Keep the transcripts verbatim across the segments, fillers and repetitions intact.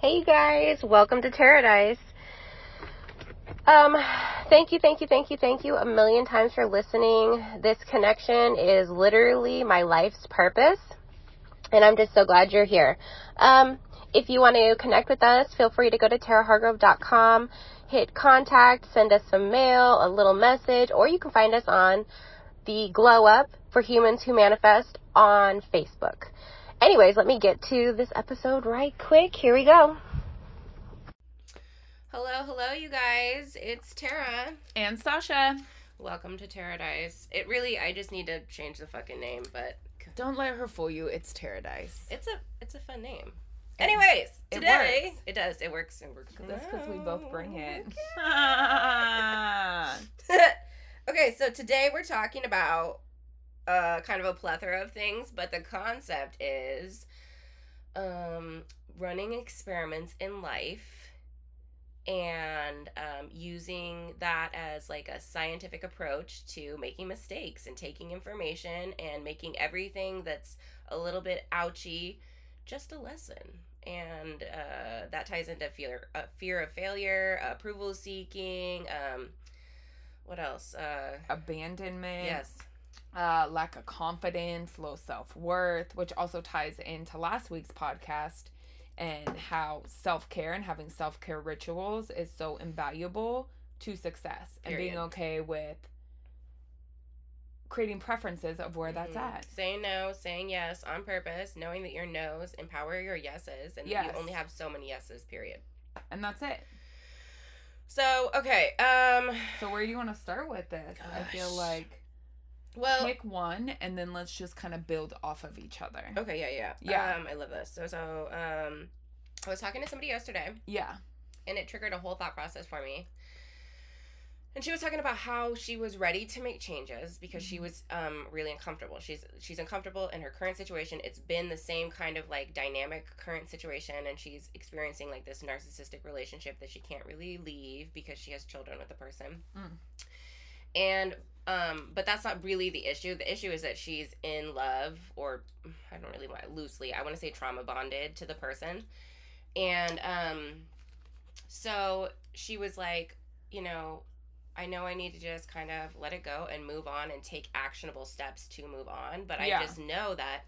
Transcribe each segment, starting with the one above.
Hey you guys, welcome to Tara Dice. Um, thank you, thank you, thank you, thank you a million times for listening. This connection is literally my life's purpose, and I'm just so glad you're here. Um, if you want to connect with us, feel free to go to tara hargrove dot com, hit contact, send us some mail, a little message, or you can find us on the Glow Up for Humans Who Manifest on Facebook. Anyways, let me get to this episode right quick. Here we go. Hello, hello, you guys. It's Tara. And Sasha. Welcome to Tara Dice. It really, I just need to change the fucking name, but... Don't let her fool you. It's Tara Dice. It's a, it's a fun name. And anyways, today... It works. It does. It works. It works. That's because we both bring it. Okay, so today we're talking about... Uh, kind of a plethora of things, but the concept is um, running experiments in life and um, using that as like a scientific approach to making mistakes and taking information and making everything that's a little bit ouchy just a lesson. And uh, that ties into fear, uh, fear of failure, approval seeking, um, what else? Uh, Abandonment. Yes. Uh, lack of confidence, low self-worth, which also ties into last week's podcast and how self-care and having self-care rituals is so invaluable to success. Period. And being okay with creating preferences of where mm-hmm. that's at. Saying no, saying yes on purpose, knowing that your no's empower your yeses, and yes. that you only have so many yeses, period. And that's it. So, okay. Um, so where do you want to start with this? Gosh. I feel like... Well, pick one, and then let's just kind of build off of each other. Okay, yeah, yeah. Yeah. Um, I love this. So, so, um, I was talking to somebody yesterday. Yeah. And it triggered a whole thought process for me. And she was talking about how she was ready to make changes because she was, um, really uncomfortable. She's, she's uncomfortable in her current situation. It's been the same kind of, like, dynamic current situation, and she's experiencing, like, this narcissistic relationship that she can't really leave because she has children with the person. Mm. And... Um, but that's not really the issue. The issue is that she's in love, or I don't really want loosely, I want to say trauma bonded to the person. And, um, so she was like, you know, I know I need to just kind of let it go and move on and take actionable steps to move on. But I yeah. just know that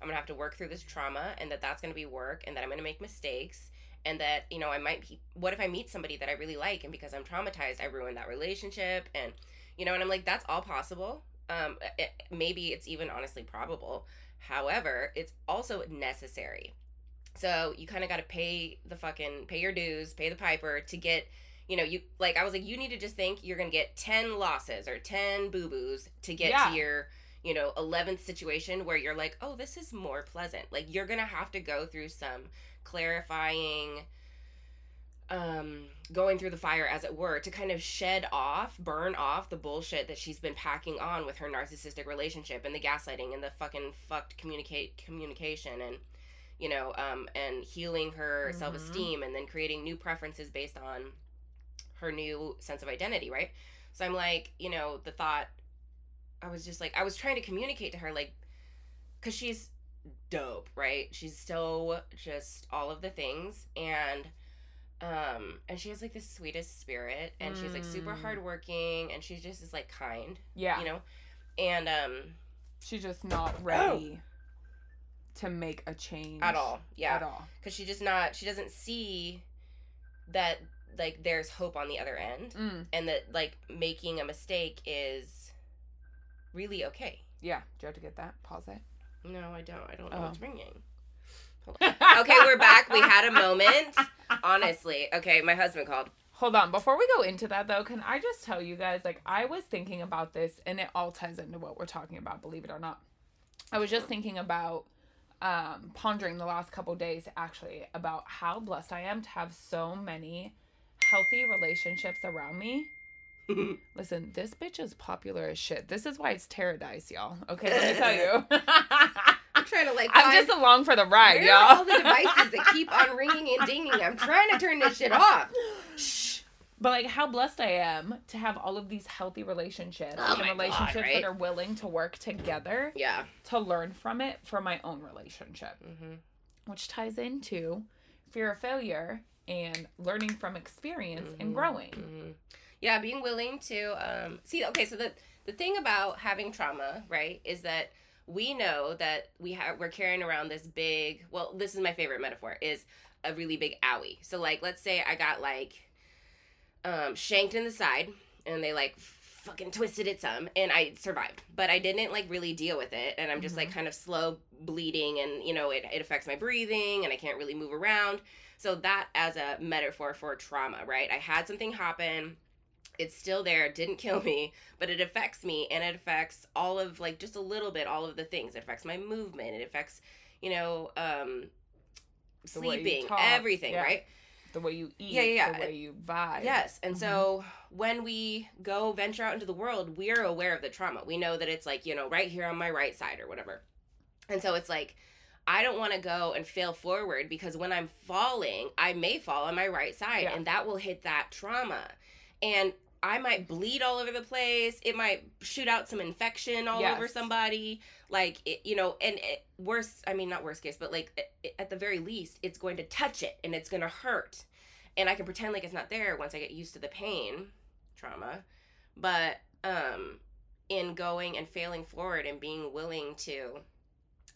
I'm going to have to work through this trauma, and that that's going to be work, and that I'm going to make mistakes. And that, you know, I might be, what if I meet somebody that I really like, and because I'm traumatized, I ruin that relationship, and... You know, and I'm like, that's all possible. Um, it, maybe it's even honestly probable. However, it's also necessary. So you kind of got to pay the fucking, pay your dues, pay the piper to get, you know, you, like, I was like, you need to just think you're going to get ten losses or ten boo-boos to get yeah. to your, you know, eleventh situation where you're like, oh, this is more pleasant. Like, you're going to have to go through some clarifying um, going through the fire, as it were, to kind of shed off, burn off the bullshit that she's been packing on with her narcissistic relationship and the gaslighting and the fucking fucked communicate communication and, you know, um, and healing her mm-hmm. self-esteem, and then creating new preferences based on her new sense of identity. Right. So I'm like, you know, the thought, I was just like, I was trying to communicate to her, like, cause she's dope, right? She's so just all of the things. And Um, and she has, like, the sweetest spirit, and mm. she's, like, super hardworking, and she just is, like, kind. Yeah. You know? And, um... she's just not ready oh. to make a change. At all. Yeah. At all. Because she just not... She doesn't see that, like, there's hope on the other end, mm. and that, like, making a mistake is really okay. Yeah. Do you have to get that? Pause it. No, I don't. I don't know oh. what's ringing. Okay, we're back. We had a moment. Honestly. Okay, my husband called. Hold on. Before we go into that, though, can I just tell you guys, like, I was thinking about this, and it all ties into what we're talking about, believe it or not. I was just thinking about, um, pondering the last couple days, actually, about how blessed I am to have so many healthy relationships around me. Listen, this bitch is popular as shit. This is why it's Tara Dice, y'all. Okay, let me tell you. Trying to like. I'm just along for the ride, y'all. All the devices that keep on ringing and dinging. I'm trying to turn this shit off. Shh. But like, how blessed I am to have all of these healthy relationships oh and relationships God, right? that are willing to work together. Yeah. To learn from it for my own relationship, mm-hmm. which ties into fear of failure and learning from experience mm-hmm. and growing. Mm-hmm. Yeah, being willing to um, see. Okay, so the the thing about having trauma, right, is that we know that we have we're carrying around this big. Well, this is my favorite metaphor: is a really big owie. So, like, let's say I got like um, shanked in the side, and they like fucking twisted it some, and I survived, but I didn't like really deal with it, and I'm just mm-hmm. like kind of slow bleeding, and you know it it affects my breathing, and I can't really move around. So that as a metaphor for trauma, right? I had something happen. It's still there. It didn't kill me, but it affects me, and it affects all of, like, just a little bit, all of the things. It affects my movement. It affects, you know, um, sleeping, everything, yeah. right? The way you eat, yeah, yeah, yeah. the way you vibe. Yes, and mm-hmm. so when we go venture out into the world, we're aware of the trauma. We know that it's, like, you know, right here on my right side or whatever. And so it's, like, I don't want to go and fail forward because when I'm falling, I may fall on my right side, yeah. and that will hit that trauma. And I might bleed all over the place. It might shoot out some infection all yes. over somebody. Like, it, you know, and it, worst, I mean, not worst case, but like it, it, at the very least, it's going to touch it and it's going to hurt. And I can pretend like it's not there once I get used to the pain, trauma. But um, in going and failing forward and being willing to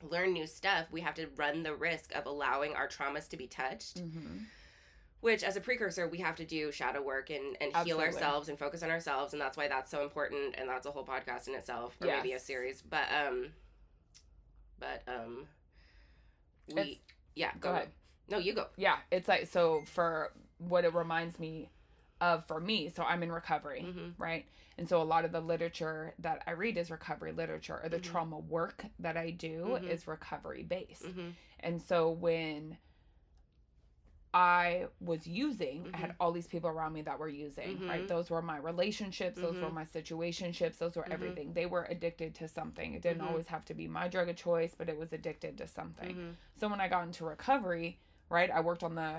learn new stuff, we have to run the risk of allowing our traumas to be touched. Mm-hmm. Which, as a precursor, we have to do shadow work and, and heal ourselves and focus on ourselves. And that's why that's so important. And that's a whole podcast in itself, or yes. maybe a series. But, um, but, um, we, it's, yeah, go, go ahead. No, you go. Yeah. It's like, so for what it reminds me of for me, so I'm in recovery, mm-hmm. right? And so a lot of the literature that I read is recovery literature, or the mm-hmm. trauma work that I do mm-hmm. is recovery based. Mm-hmm. And so when I was using, mm-hmm. I had all these people around me that were using, mm-hmm. right? Those were my relationships. Those mm-hmm. were my situationships. Those were mm-hmm. everything. They were addicted to something. It didn't mm-hmm. always have to be my drug of choice, but it was addicted to something. Mm-hmm. So when I got into recovery, right, I worked on the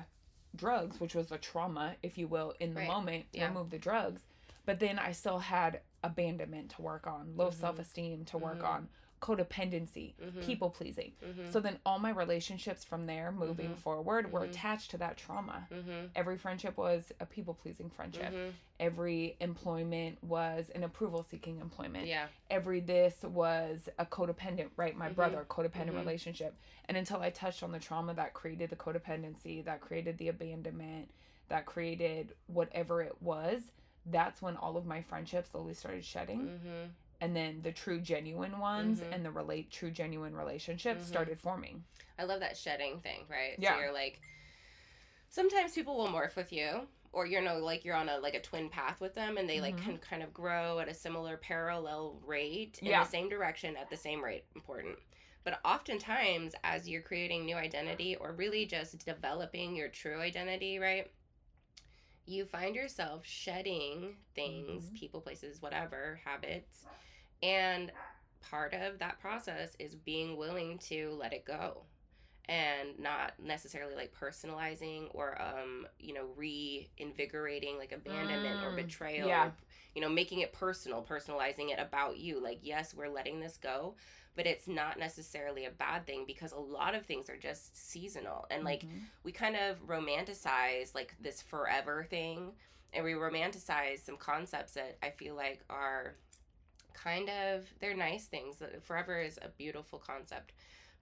drugs, which was the trauma, if you will, in the right. moment, yeah. remove the drugs. But then I still had abandonment to work on, low mm-hmm. self-esteem to mm-hmm. work on, codependency, mm-hmm. people pleasing. Mm-hmm. So then all my relationships from there moving mm-hmm. forward were mm-hmm. attached to that trauma. Mm-hmm. Every friendship was a people pleasing friendship. Mm-hmm. Every employment was an approval seeking employment. Yeah. Every this was a codependent, right? My mm-hmm. brother, codependent mm-hmm. relationship. And until I touched on the trauma that created the codependency, that created the abandonment, that created whatever it was, that's when all of my friendships slowly started shedding. Mm-hmm. And then the true, genuine ones mm-hmm. and the relate true, genuine relationships mm-hmm. started forming. I love that shedding thing, right? Yeah. So you're like, sometimes people will morph with you, or you know, like you're on a like a twin path with them, and they mm-hmm. like can kind of grow at a similar parallel rate in yeah. the same direction at the same rate. Important. But oftentimes, as you're creating new identity or really just developing your true identity, right? You find yourself shedding things, mm-hmm. people, places, whatever, habits. And part of that process is being willing to let it go and not necessarily like personalizing or, um, you know, reinvigorating like abandonment mm. or betrayal, yeah. or, you know, making it personal, personalizing it about you. Like, yes, we're letting this go, but it's not necessarily a bad thing because a lot of things are just seasonal. And like, mm-hmm. we kind of romanticize like this forever thing, and we romanticize some concepts that I feel like are kind of, they're nice things. Forever is a beautiful concept.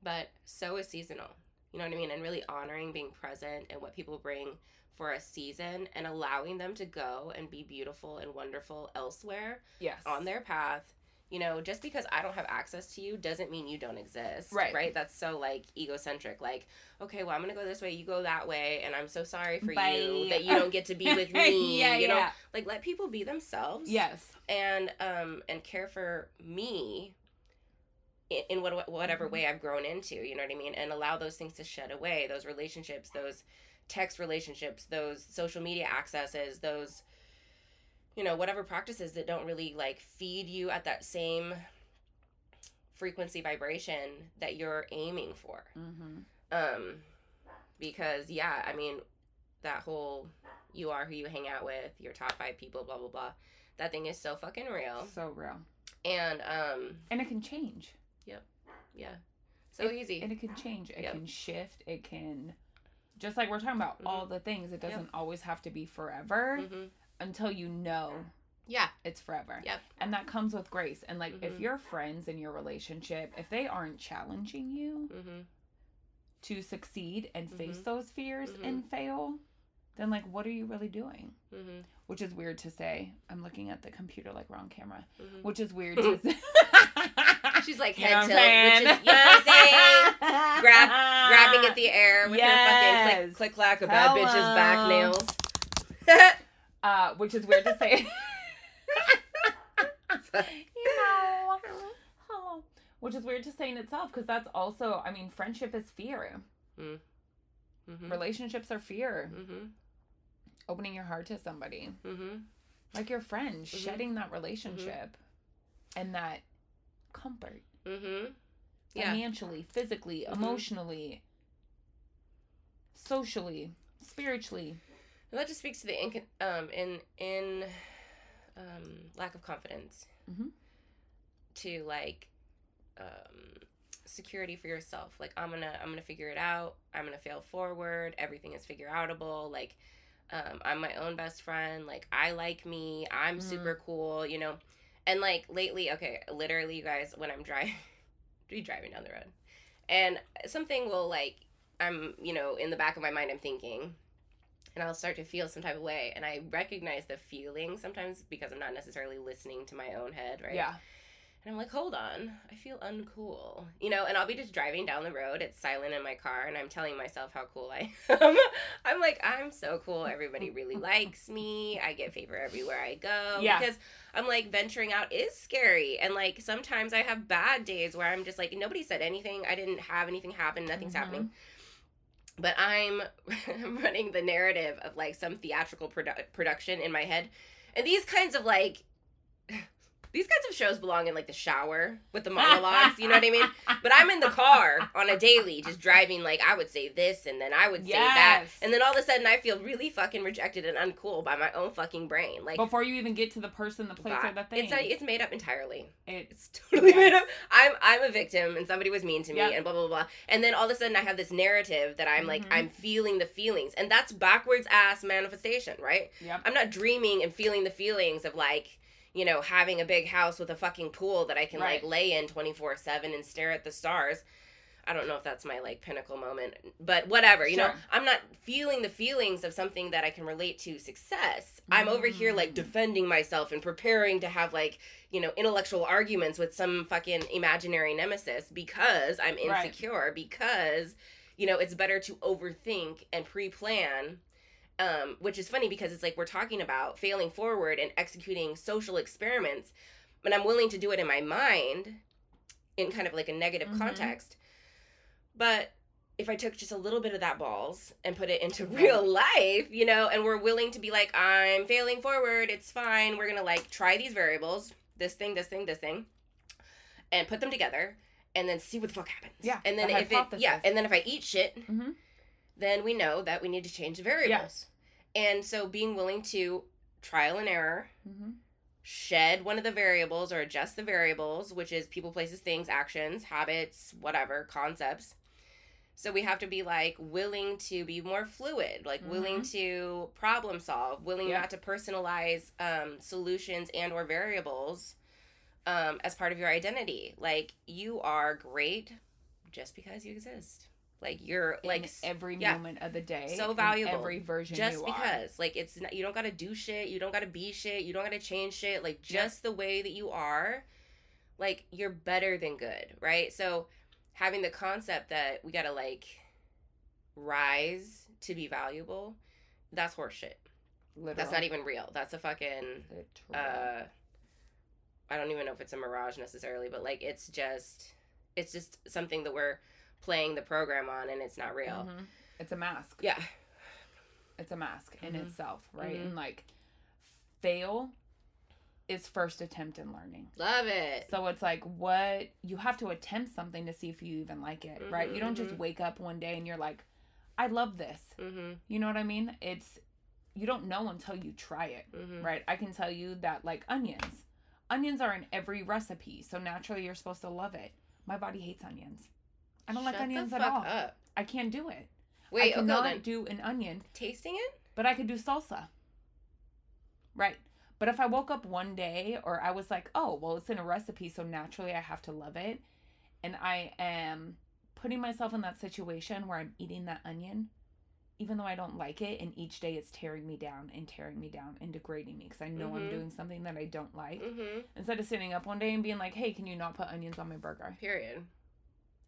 But so is seasonal, you know what I mean? And really honoring being present and what people bring for a season and allowing them to go and be beautiful and wonderful elsewhere yes. on their path. You know, just because I don't have access to you doesn't mean you don't exist, right? Right? That's so, like, egocentric. Like, okay, well, I'm going to go this way, you go that way, and I'm so sorry for Bye. you that you don't get to be with me. yeah, you yeah. know? Like, let people be themselves. Yes. And, um, and care for me in what, whatever way I've grown into, you know what I mean? And allow those things to shed away, those relationships, those text relationships, those social media accesses, those, you know, whatever practices that don't really, like, feed you at that same frequency vibration that you're aiming for. Mm-hmm. Um, because, yeah, I mean, that whole you are who you hang out with, your top five people, blah, blah, blah. That thing is so fucking real. So real. And, um... and it can change. Yep. Yeah. So it, easy. And it can change. It yep. can shift. It can Just like we're talking about mm-hmm. all the things. It doesn't yep. always have to be forever mm-hmm. until you know yeah. it's forever. Yep. And that comes with grace. And, like, mm-hmm. if your friends in your relationship, if they aren't challenging you mm-hmm. to succeed and mm-hmm. face those fears mm-hmm. and fail, then, like, what are you really doing? Mm-hmm. Which is weird to say. I'm looking at the computer, like, we're on camera. Mm-hmm. Which is weird to say. She's like head tilt, which is, you know what I'm saying? Grab, grabbing at the air with yes. her fucking click, click, clack, a bad bitch's back nails. uh, which is weird to say. You know. Oh. Which is weird to say in itself, because that's also, I mean, friendship is fear. Mm. Mm-hmm. Relationships are fear. Mm-hmm. Opening your heart to somebody. Mm-hmm. Like your friend, mm-hmm. shedding that relationship mm-hmm. and that comfort mm-hmm. financially, yeah. physically, mm-hmm. emotionally, socially, spiritually. And that just speaks to the in um in in um lack of confidence mm-hmm. to like um security for yourself. Like I'm gonna I'm gonna figure it out. I'm gonna fail forward. Everything is figure outable. Like um I'm my own best friend. Like I like me. I'm mm-hmm. super cool. You know. And, like, lately, okay, literally, you guys, when I'm driving, be driving down the road, and something will, like, I'm, you know, in the back of my mind, I'm thinking, and I'll start to feel some type of way, and I recognize the feeling sometimes because I'm not necessarily listening to my own head, right? Yeah. And I'm like, hold on, I feel uncool, you know, and I'll be just driving down the road, it's silent in my car, and I'm telling myself how cool I am. I'm like, I'm so cool, everybody really likes me, I get favor everywhere I go, yeah. because I'm like, venturing out is scary, and like, sometimes I have bad days where I'm just like, nobody said anything, I didn't have anything happen, nothing's mm-hmm. happening. But I'm running the narrative of like, some theatrical produ- production in my head, and these kinds of like... These kinds of shows belong in, like, the shower with the monologues, you know what I mean? But I'm in the car on a daily just driving, like, I would say this, and then I would yes. say that. And then all of a sudden I feel really fucking rejected and uncool by my own fucking brain. Like before you even get to the person, the place, God, or the thing. It's, it's made up entirely. It, it's totally yes. made up. I'm, I'm a victim, and somebody was mean to me, yep. and blah, blah, blah. And then all of a sudden I have this narrative that I'm, mm-hmm. like, I'm feeling the feelings. And that's backwards-ass manifestation, right? Yep. I'm not dreaming and feeling the feelings of, like, you know, having a big house with a fucking pool that I can, right. like, lay in twenty-four seven and stare at the stars. I don't know if that's my, like, pinnacle moment, but whatever, you sure. know. I'm not feeling the feelings of something that I can relate to success. Mm. I'm over here, like, defending myself and preparing to have, like, you know, intellectual arguments with some fucking imaginary nemesis because I'm insecure, right. because, you know, it's better to overthink and pre-plan. Um, which is funny because it's like we're talking about failing forward and executing social experiments, but I'm willing to do it in my mind in kind of like a negative mm-hmm. context. But if I took just a little bit of that balls and put it into real life, you know, and we're willing to be like, I'm failing forward, it's fine. We're going to like try these variables, this thing, this thing, this thing, and put them together and then see what the fuck happens. Yeah. And then if it, yeah. And then if I eat shit, mm-hmm. then we know that we need to change the variables. Yeah. And so being willing to trial and error, mm-hmm. shed one of the variables or adjust the variables, which is people, places, things, actions, habits, whatever, concepts. So we have to be, like, willing to be more fluid, like, mm-hmm. willing to problem solve, willing yeah. not to personalize um, solutions and or variables um, as part of your identity. Like, you are great just because you exist. Like, you're, in like... every yeah. moment of the day. So valuable. Every version just you because. Are. Just because. Like, it's not... You don't gotta do shit. You don't gotta be shit. You don't gotta change shit. Like, just yeah. the way that you are, like, you're better than good, right? So, having the concept that we gotta, like, rise to be valuable, that's horseshit. Literal. That's not even real. That's a fucking... Uh, I don't even know if it's a mirage necessarily, but, like, it's just... It's just something that we're... playing the program on, and it's not real. Mm-hmm. It's a mask. Yeah. It's a mask mm-hmm. in itself, right? Mm-hmm. And, like, fail is first attempt in learning. Love it. So it's like, what... You have to attempt something to see if you even like it, mm-hmm, right? You don't mm-hmm. just wake up one day and you're like, I love this. Mm-hmm. You know what I mean? It's... You don't know until you try it, mm-hmm. right? I can tell you that, like, onions. Onions are in every recipe, so naturally you're supposed to love it. My body hates onions. I don't Shut like onions the fuck at all. Up. I can't do it. Wait, I cannot okay, do an onion. Tasting it? But I could do salsa. Right. But if I woke up one day or I was like, oh, well, it's in a recipe, so naturally I have to love it. And I am putting myself in that situation where I'm eating that onion, even though I don't like it, and each day it's tearing me down and tearing me down and degrading me because I know mm-hmm. I'm doing something that I don't like. Mm-hmm. Instead of sitting up one day and being like, hey, can you not put onions on my burger? Period.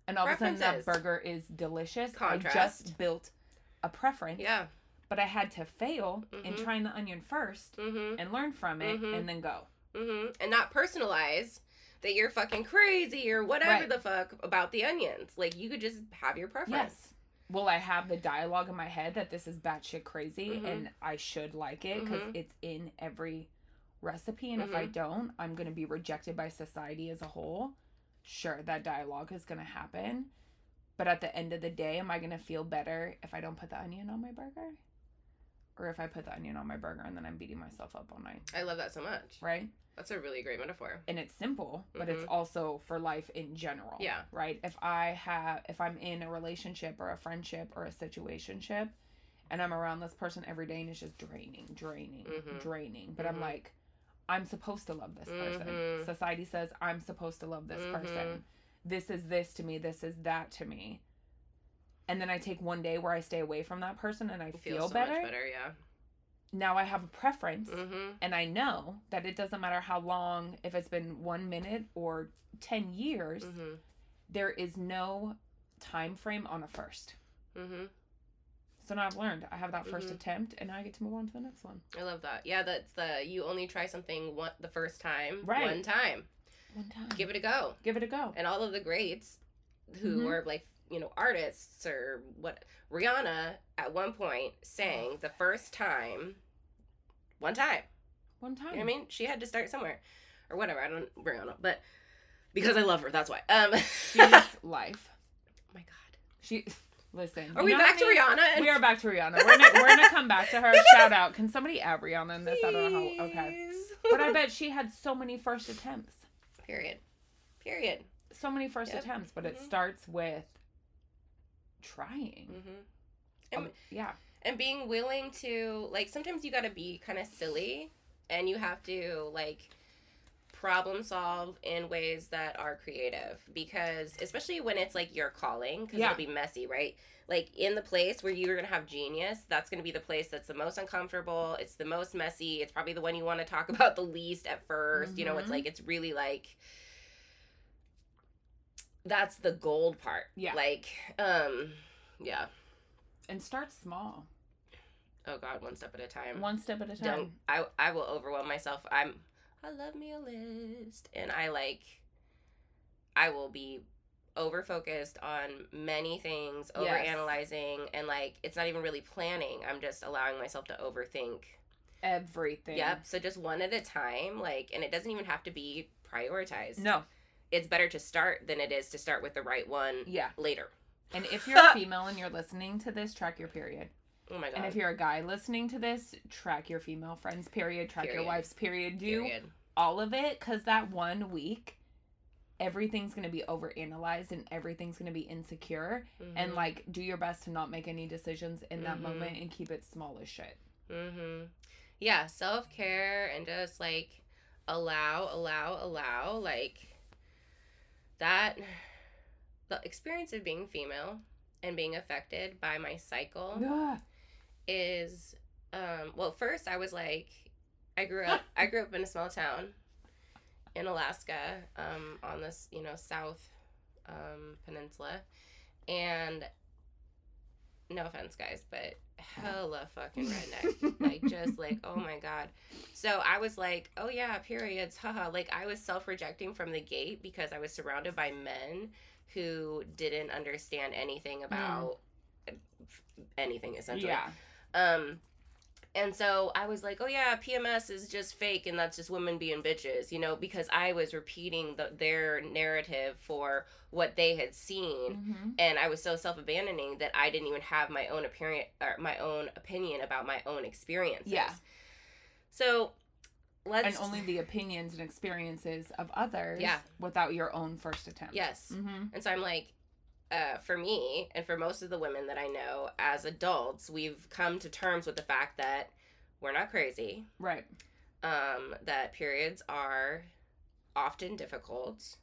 And all Preferences. of a sudden that burger is delicious. Contrast. I just built a preference. Yeah. But I had to fail mm-hmm. in trying the onion first mm-hmm. and learn from it mm-hmm. and then go. Mm-hmm. And not personalize that you're fucking crazy or whatever right. the fuck about the onions. Like, you could just have your preference. Yes. Will I have the dialogue in my head that this is batshit crazy mm-hmm. and I should like it because mm-hmm. it's in every recipe, and mm-hmm. if I don't, I'm going to be rejected by society as a whole. Sure, that dialogue is going to happen, but at the end of the day, am I going to feel better if I don't put the onion on my burger? Or if I put the onion on my burger and then I'm beating myself up all night. I love that so much. Right? That's a really great metaphor. And it's simple, but mm-hmm. it's also for life in general. Yeah. Right? If I have, if I'm in a relationship or a friendship or a situationship and I'm around this person every day and it's just draining, draining, mm-hmm. draining. But mm-hmm. I'm like, I'm supposed to love this person. Mm-hmm. Society says I'm supposed to love this mm-hmm. person. This is this to me. This is that to me. And then I take one day where I stay away from that person and I feel, feel so better. Much better, yeah. Now I have a preference, mm-hmm. and I know that it doesn't matter how long, if it's been one minute or ten years, mm-hmm. there is no time frame on a first. Mm-hmm. So now I've learned. I have that first mm-hmm. attempt, and now I get to move on to the next one. I love that. Yeah, that's the you only try something one the first time, right. one time, one time. Give it a go. Give it a go. And all of the greats, who mm-hmm. are like. you know, artists or what, Rihanna at one point sang the first time, one time. One time. You know what I mean? She had to start somewhere or whatever. I don't, Rihanna, but because I love her, that's why. Um, She just life. Oh my God. She, listen. Are we back to Rihanna? We are back to Rihanna. We're gonna, we're gonna come back to her. Shout out. Can somebody add Rihanna in this? Please. I don't know how, okay. But I bet she had so many first attempts. Period. Period. So many first yep. attempts, but mm-hmm. it starts with trying mm-hmm. and, um, yeah and being willing to, like, sometimes you gotta be kind of silly and you have to, like, problem solve in ways that are creative, because especially when it's like your calling, because yeah. it'll be messy, right? Like, in the place where you're gonna have genius, that's gonna be the place that's the most uncomfortable, it's the most messy, it's probably the one you want to talk about the least at first. Mm-hmm. You know, it's like, it's really like that's the gold part. Yeah. Like, um, yeah. And start small. Oh God, one step at a time. One step at a time. Don't, I I will overwhelm myself. I'm, I love me a list. And I like, I will be over-focused on many things, over-analyzing, yes. and like, it's not even really planning. I'm just allowing myself to overthink. Everything. Yep. So just one at a time, like, and it doesn't even have to be prioritized. No. It's better to start than it is to start with the right one yeah. later. And if you're a female and you're listening to this, track your period. Oh, my God. And if you're a guy listening to this, track your female friend's period, track period. your wife's period, do period. all of it. Because that one week, everything's going to be overanalyzed and everything's going to be insecure. Mm-hmm. And, like, do your best to not make any decisions in mm-hmm. that moment and keep it small as shit. Mm-hmm. Yeah, self-care and just, like, allow, allow, allow, like... That, the experience of being female and being affected by my cycle yeah. is, um, well, first I was like, I grew up, I grew up in a small town in Alaska, um, on this, you know, South, um, peninsula, and no offense, guys, but hella fucking redneck. Like, just like, oh my God. So I was like, oh yeah, periods, haha. Like, I was self-rejecting from the gate because I was surrounded by men who didn't understand anything about mm. anything, essentially. Yeah. Um, and so I was like, oh yeah, P M S is just fake and that's just women being bitches, you know, because I was repeating the, their narrative for what they had seen. Mm-hmm. And I was so self-abandoning that I didn't even have my own opinion, or my own opinion about my own experiences. Yeah. So let's... And only the opinions and experiences of others yeah. without your own first attempt. Yes. Mm-hmm. And so I'm like, uh, for me and for most of the women that I know as adults, we've come to terms with the fact that we're not crazy. Right. Um, that periods are often difficult.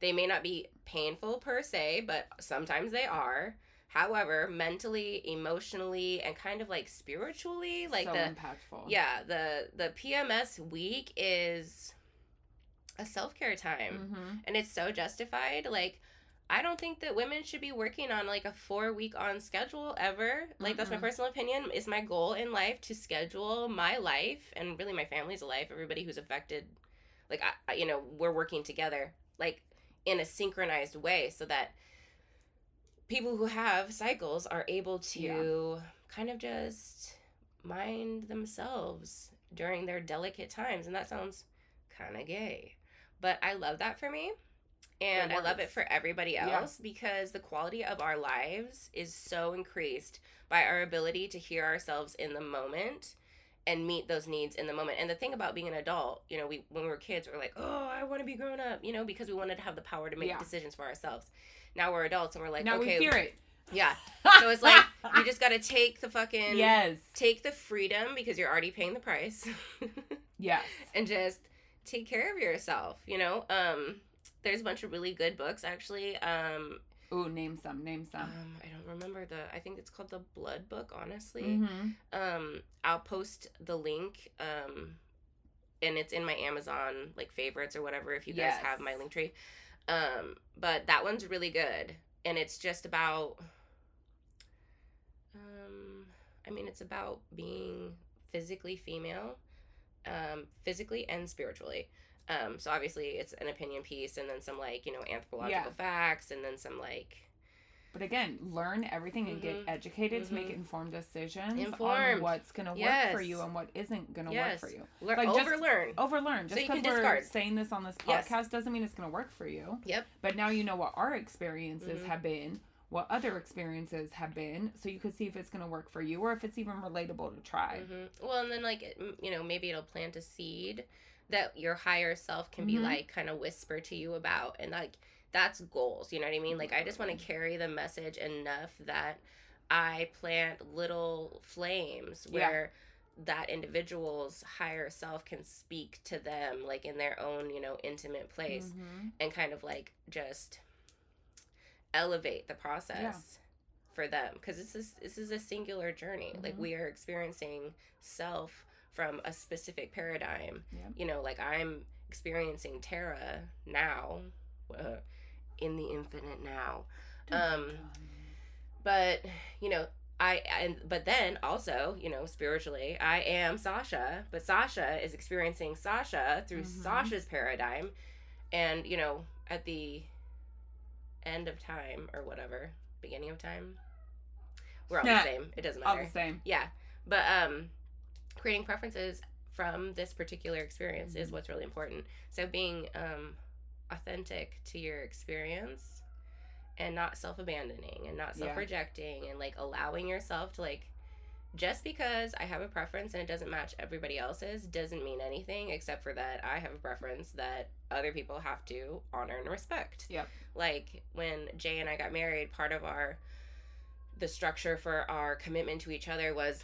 They may not be painful per se, but sometimes they are. However, mentally, emotionally, and kind of like spiritually, like so the impactful. Yeah, the the P M S week is a self-care time. Mm-hmm. And it's so justified. Like, I don't think that women should be working on like a four-week on schedule ever. Like, mm-hmm. that's my personal opinion. It's my goal in life to schedule my life and really my family's life, everybody who's affected. Like, I, you know, we're working together, like, in a synchronized way so that people who have cycles are able to yeah. kind of just mind themselves during their delicate times. And that sounds kind of gay. But I love that for me. And I love it for everybody else yeah. because the quality of our lives is so increased by our ability to hear ourselves in the moment and meet those needs in the moment. And the thing about being an adult, you know, we when we were kids, we were like, oh, I want to be grown up, you know, because we wanted to have the power to make yeah. decisions for ourselves. Now we're adults and we're like, now okay. Now we hear it. Yeah. So it's like, you just got to take the fucking, yes. take the freedom because you're already paying the price. yes. And just take care of yourself, you know. Um, there's a bunch of really good books, actually. Um, Ooh, name some, name some. Um, I don't remember the, I think it's called The Blood Book, honestly. Mm-hmm. Um, I'll post the link, um, and it's in my Amazon, like, favorites or whatever, if you guys yes. have my link tree. Um, but that one's really good, and it's just about, um, I mean, it's about being physically female, um, physically and spiritually. Um, so obviously it's an opinion piece and then some, like, you know, anthropological yeah. facts and then some, like... But again, learn everything mm-hmm. and get educated mm-hmm. to make informed decisions informed. on what's going to yes. work for you and what isn't going to yes. work for you. Le- like overlearn. Overlearn. Just because so we're discard. saying this on this podcast yes. doesn't mean it's going to work for you. Yep. But now you know what our experiences mm-hmm. have been, what other experiences have been, so you can see if it's going to work for you or if it's even relatable to try. Mm-hmm. Well, and then, like, it, you know, maybe it'll plant a seed that your higher self can mm-hmm. be, like, kind of whisper to you about. And, like, that's goals, you know what I mean? Like, I just want to carry the message enough that I plant little flames where yeah. that individual's higher self can speak to them, like, in their own, you know, intimate place. Mm-hmm. And kind of, like, just elevate the process yeah. for them. Because this is, this is a singular journey. Mm-hmm. Like, we are experiencing self from a specific paradigm, yeah. you know, like I'm experiencing Tara now, uh, in the infinite now, um, but you know, I and but then also, you know, spiritually, I am Sasha, but Sasha is experiencing Sasha through mm-hmm. Sasha's paradigm, and you know, at the end of time or whatever, beginning of time, we're all yeah. the same. It doesn't matter. All the same. Yeah, but um. creating preferences from this particular experience mm-hmm. is what's really important. So being um, authentic to your experience and not self-abandoning and not self-rejecting yeah. and, like, allowing yourself to, like, just because I have a preference and it doesn't match everybody else's doesn't mean anything except for that I have a preference that other people have to honor and respect. Yep. Like, when Jay and I got married, part of our, the structure for our commitment to each other was,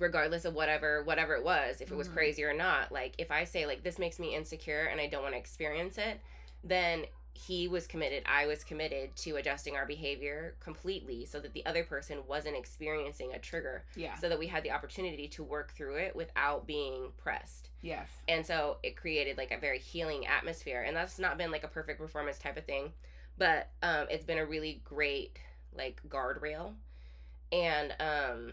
regardless of whatever whatever it was, if it was mm-hmm. crazy or not, like, if I say, like, this makes me insecure and I don't want to experience it, then he was committed, I was committed to adjusting our behavior completely so that the other person wasn't experiencing a trigger. Yeah. So that we had the opportunity to work through it without being pressed. Yes. And so it created, like, a very healing atmosphere. And that's not been, like, a perfect performance type of thing, but um, it's been a really great, like, guardrail. And, um...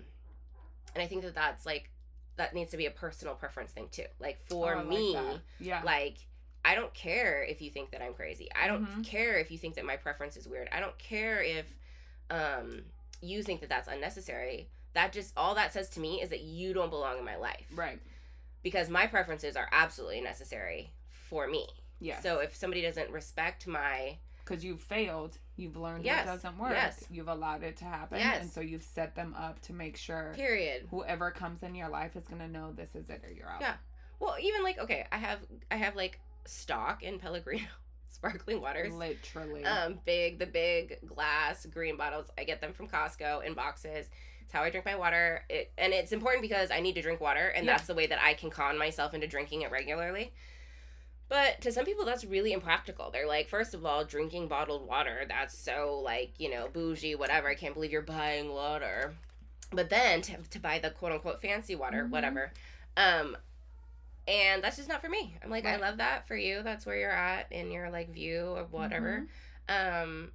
And I think that that's, like, that needs to be a personal preference thing, too. Like, for oh, me, like, yeah. like, I don't care if you think that I'm crazy. I don't mm-hmm. care if you think that my preference is weird. I don't care if um, you think that that's unnecessary. That just, all that says to me is that you don't belong in my life. Right. Because my preferences are absolutely necessary for me. Yes. So if somebody doesn't respect my... Because you've failed, you've learned yes. it doesn't work. Yes. You've allowed it to happen. Yes. And so you've set them up to make sure Period. whoever comes in your life is going to know this is it or you're out. Yeah. Well, even like, okay, I have, I have like stock in Pellegrino. sparkling waters. Literally. Um, big, the big glass green bottles. I get them from Costco in boxes. It's how I drink my water. It, and it's important because I need to drink water, and yeah. that's the way that I can con myself into drinking it regularly. But to some people, that's really impractical. They're like, first of all, drinking bottled water, that's so, like, you know, bougie, whatever. I can't believe you're buying water. But then to, to buy the quote-unquote fancy water, mm-hmm. whatever. Um, and that's just not for me. I'm like, right. I love that for you. That's where you're at in your, like, view of whatever. Mm-hmm. Um,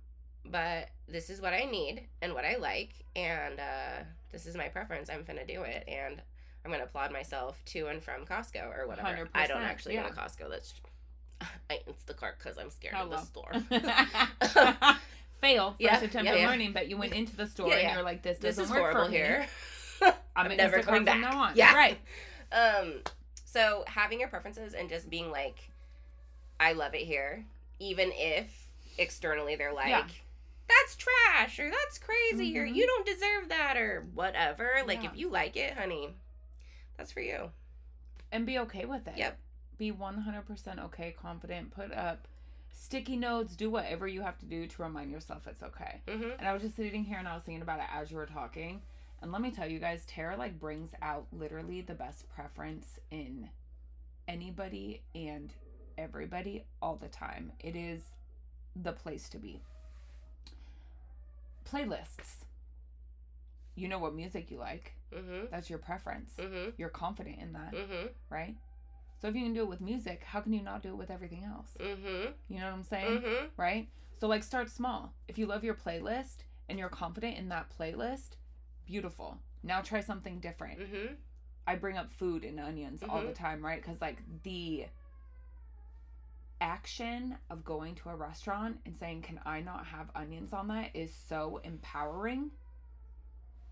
but this is what I need and what I like. And uh, this is my preference. I'm finna do it. And I'm going to applaud myself to and from Costco or whatever. one hundred percent, I don't actually yeah. go to Costco. That's I Instacart because I'm scared Hello. of the store. Fail. First yeah, attempt yeah, at yeah. learning, but you went into the store yeah, yeah. and you're like, this doesn't this is work for here. me. I'm, I'm never Instacart coming back. From now on. Yeah. Right. Um, so having your preferences and just being like, I love it here, even if externally they're like, yeah. that's trash or that's crazy mm-hmm. or you don't deserve that or whatever. Like yeah. if you like it, honey. That's for you. And be okay with it. Yep. Be one hundred percent okay, confident, put up sticky notes, do whatever you have to do to remind yourself it's okay. Mm-hmm. And I was just sitting here and I was thinking about it as you were talking. And let me tell you guys, Tara, like, brings out literally the best preference in anybody and everybody all the time. It is the place to be. Playlists. You know what music you like. Mm-hmm. That's your preference. Mm-hmm. You're confident in that, mm-hmm. right? So if you can do it with music, how can you not do it with everything else? Mm-hmm. You know what I'm saying? Mm-hmm. Right? So, like, start small. If you love your playlist and you're confident in that playlist, beautiful. Now try something different. Mm-hmm. I bring up food and onions mm-hmm. all the time, right? Because, like, the action of going to a restaurant and saying, can I not have onions on that, is so empowering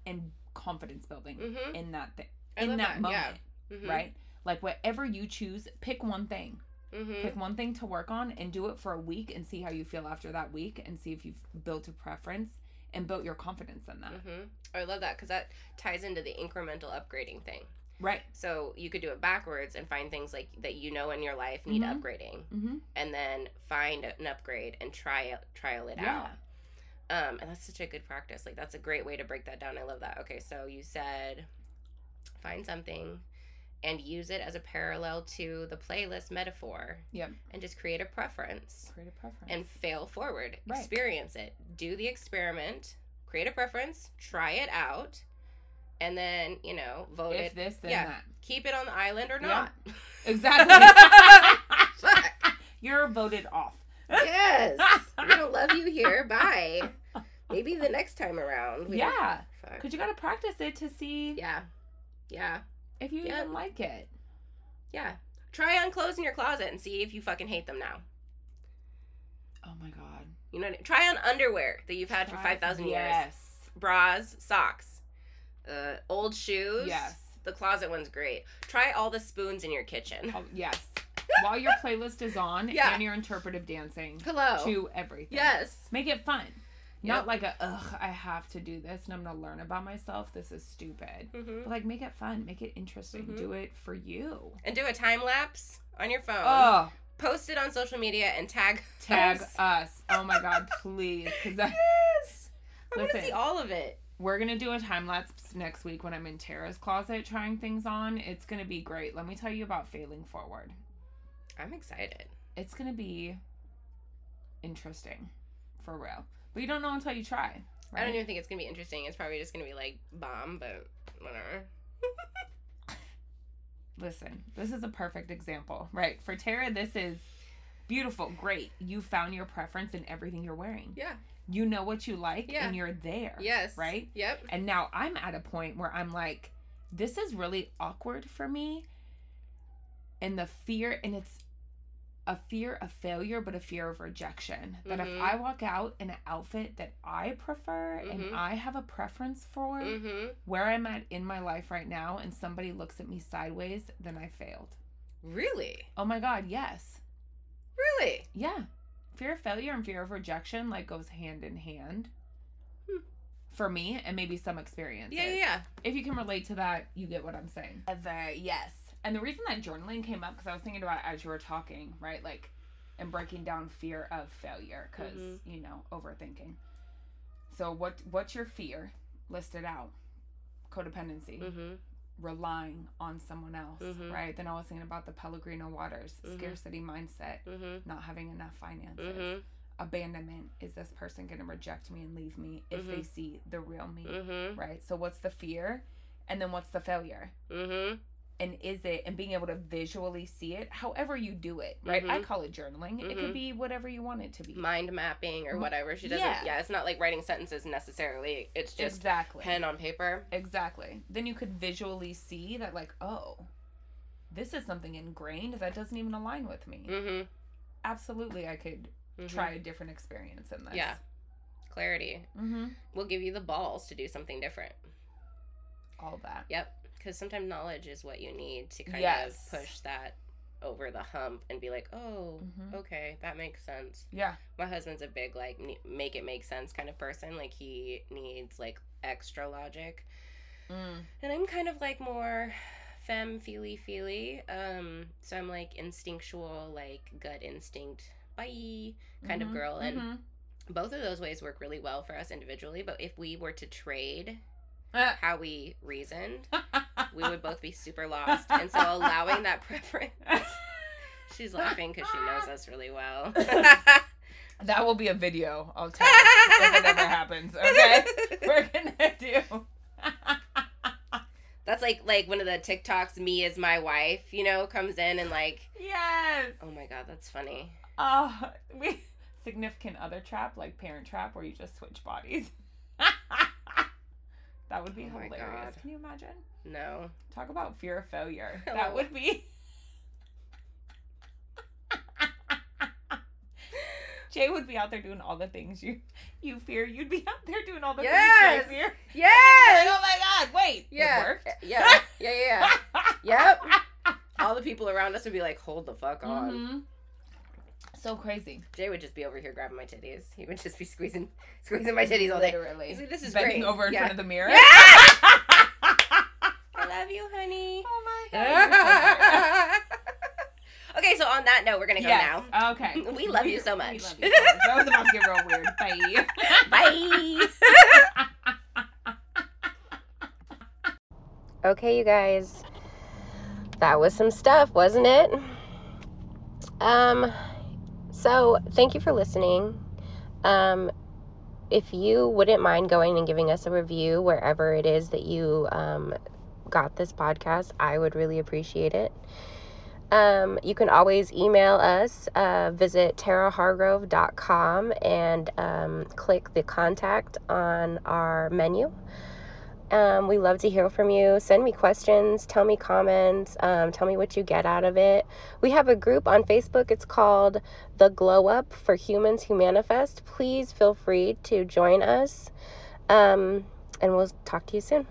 and confidence building mm-hmm. in that thing, in that, that moment, yeah. mm-hmm. right? Like, whatever you choose, pick one thing. Mm-hmm. Pick one thing to work on and do it for a week and see how you feel after that week and see if you've built a preference and built your confidence in that. Mm-hmm. I love that because that ties into the incremental upgrading thing. Right. So you could do it backwards and find things like that you know in your life need mm-hmm. upgrading mm-hmm. and then find an upgrade and try it, trial it yeah. out. Um, and that's such a good practice. Like, that's a great way to break that down. I love that. Okay, so you said find something and use it as a parallel to the playlist metaphor. Yep. And just create a preference. Create a preference. And fail forward. Right. Experience it. Do the experiment. Create a preference. Try it out. And then, you know, vote if it. If this, then yeah. that. Keep it on the island or not. Yeah. Exactly. You're voted off. Yes. We're going to love you here. Bye. Maybe the next time around. We yeah. Because you got to practice it to see. Yeah. Yeah. If you yeah. even like it. Yeah. Try on clothes in your closet and see if you fucking hate them now. Oh, my God. You know, try on underwear that you've had try, for five thousand years. Yes. Bras, socks, uh, old shoes. Yes. The closet one's great. Try all the spoons in your kitchen. Oh, yes. While your playlist is on yeah. and you're interpretive dancing Hello. to everything. Yes. Make it fun. Yep. Not like a, ugh, I have to do this and I'm going to learn about myself. This is stupid. Mm-hmm. But, like, make it fun. Make it interesting. Mm-hmm. Do it for you. And do a time lapse on your phone. Oh. Post it on social media and tag Tag us. us. Oh, my God, please. That, yes. I want to see all of it. We're going to do a time lapse next week when I'm in Tara's closet trying things on. It's going to be great. Let me tell you about failing forward. I'm excited. It's going to be interesting, for real. But you don't know until you try, right? I don't even think it's going to be interesting. It's probably just going to be, like, bomb, but whatever. Listen, this is a perfect example, right? For Tara, this is beautiful, great. You found your preference in everything you're wearing. Yeah. You know what you like, yeah. and you're there. Yes. Right? Yep. And now I'm at a point where I'm like, this is really awkward for me. And the fear, and it's a fear of failure, but a fear of rejection. That mm-hmm. if I walk out in an outfit that I prefer mm-hmm. and I have a preference for mm-hmm. where I'm at in my life right now and somebody looks at me sideways, then I failed. Really? Oh, my God, yes. Really? Yeah. Fear of failure and fear of rejection, like, goes hand in hand hmm. for me and maybe some experiences. Yeah, yeah, yeah. If you can relate to that, you get what I'm saying. Ever, yes. And the reason that journaling came up, because I was thinking about it as you were talking, right? Like, and breaking down fear of failure because, mm-hmm. you know, overthinking. So what what's your fear? List it out. Codependency. Mm-hmm. Relying on someone else, mm-hmm. right? Then I was thinking about the Pellegrino waters, mm-hmm. scarcity mindset, mm-hmm. not having enough finances, mm-hmm. abandonment. Is this person going to reject me and leave me if mm-hmm. they see the real me, mm-hmm. right? So what's the fear? And then what's the failure? Mm-hmm. And is it, and being able to visually see it, however you do it, right? Mm-hmm. I call it journaling. Mm-hmm. It could be whatever you want it to be. Mind mapping or whatever. She doesn't, yeah, yeah it's not like writing sentences necessarily. It's just exactly. pen on paper. Exactly. Then you could visually see that, like, oh, this is something ingrained that doesn't even align with me. Mm-hmm. Absolutely, I could mm-hmm. try a different experience in this. Yeah. Clarity. Mm-hmm. We'll give you the balls to do something different. All that. Yep. Because sometimes knowledge is what you need to kind yes. of push that over the hump and be like, oh, mm-hmm. okay, that makes sense. Yeah. My husband's a big, like, make it make sense kind of person. Like, he needs, like, extra logic. Mm. And I'm kind of, like, more femme, feely-feely. Um, so I'm, like, instinctual, like, gut instinct, bye, kind mm-hmm. of girl. And mm-hmm. both of those ways work really well for us individually. But if we were to trade how we reasoned, we would both be super lost. And so allowing that preference, she's laughing because she knows us really well. That will be a video, I'll tell you, if it ever happens, okay? We're gonna do. That's like like one of the TikToks, me as my wife, you know, comes in and like, yes. Oh my God, that's funny. Oh, uh, we significant other trap, like Parent Trap, where you just switch bodies. That would be oh hilarious. Can you imagine? No. Talk about fear of failure. That would be. Jay would be out there doing all the things you you fear. You'd be out there doing all the yes. things Jay fear. Yes. Like, oh my God! Wait. Yeah. It worked. Yeah. Yeah. Yeah. yeah. Yep. All the people around us would be like, "Hold the fuck on." Mm-hmm. So crazy. Jay would just be over here grabbing my titties. He would just be squeezing squeezing my titties all day. Literally. He's like, this is bending great. Over in yeah. front of the mirror. Yeah! I love you, honey. Oh my God. Okay, so on that note, we're going to go yes. now. Okay. We love you so much. We love you so much. That was about to get real weird. Bye. Bye. Okay, you guys. That was some stuff, wasn't it? Um... So, thank you for listening. Um, if you wouldn't mind going and giving us a review wherever it is that you um, got this podcast, I would really appreciate it. Um, you can always email us, uh, visit tara hargrove dot com and um, click the contact on our menu. Um, we love to hear from you. Send me questions, tell me comments, um, tell me what you get out of it. We have a group on Facebook. It's called The Glow Up for Humans Who Manifest. Please feel free to join us. Um, and we'll talk to you soon.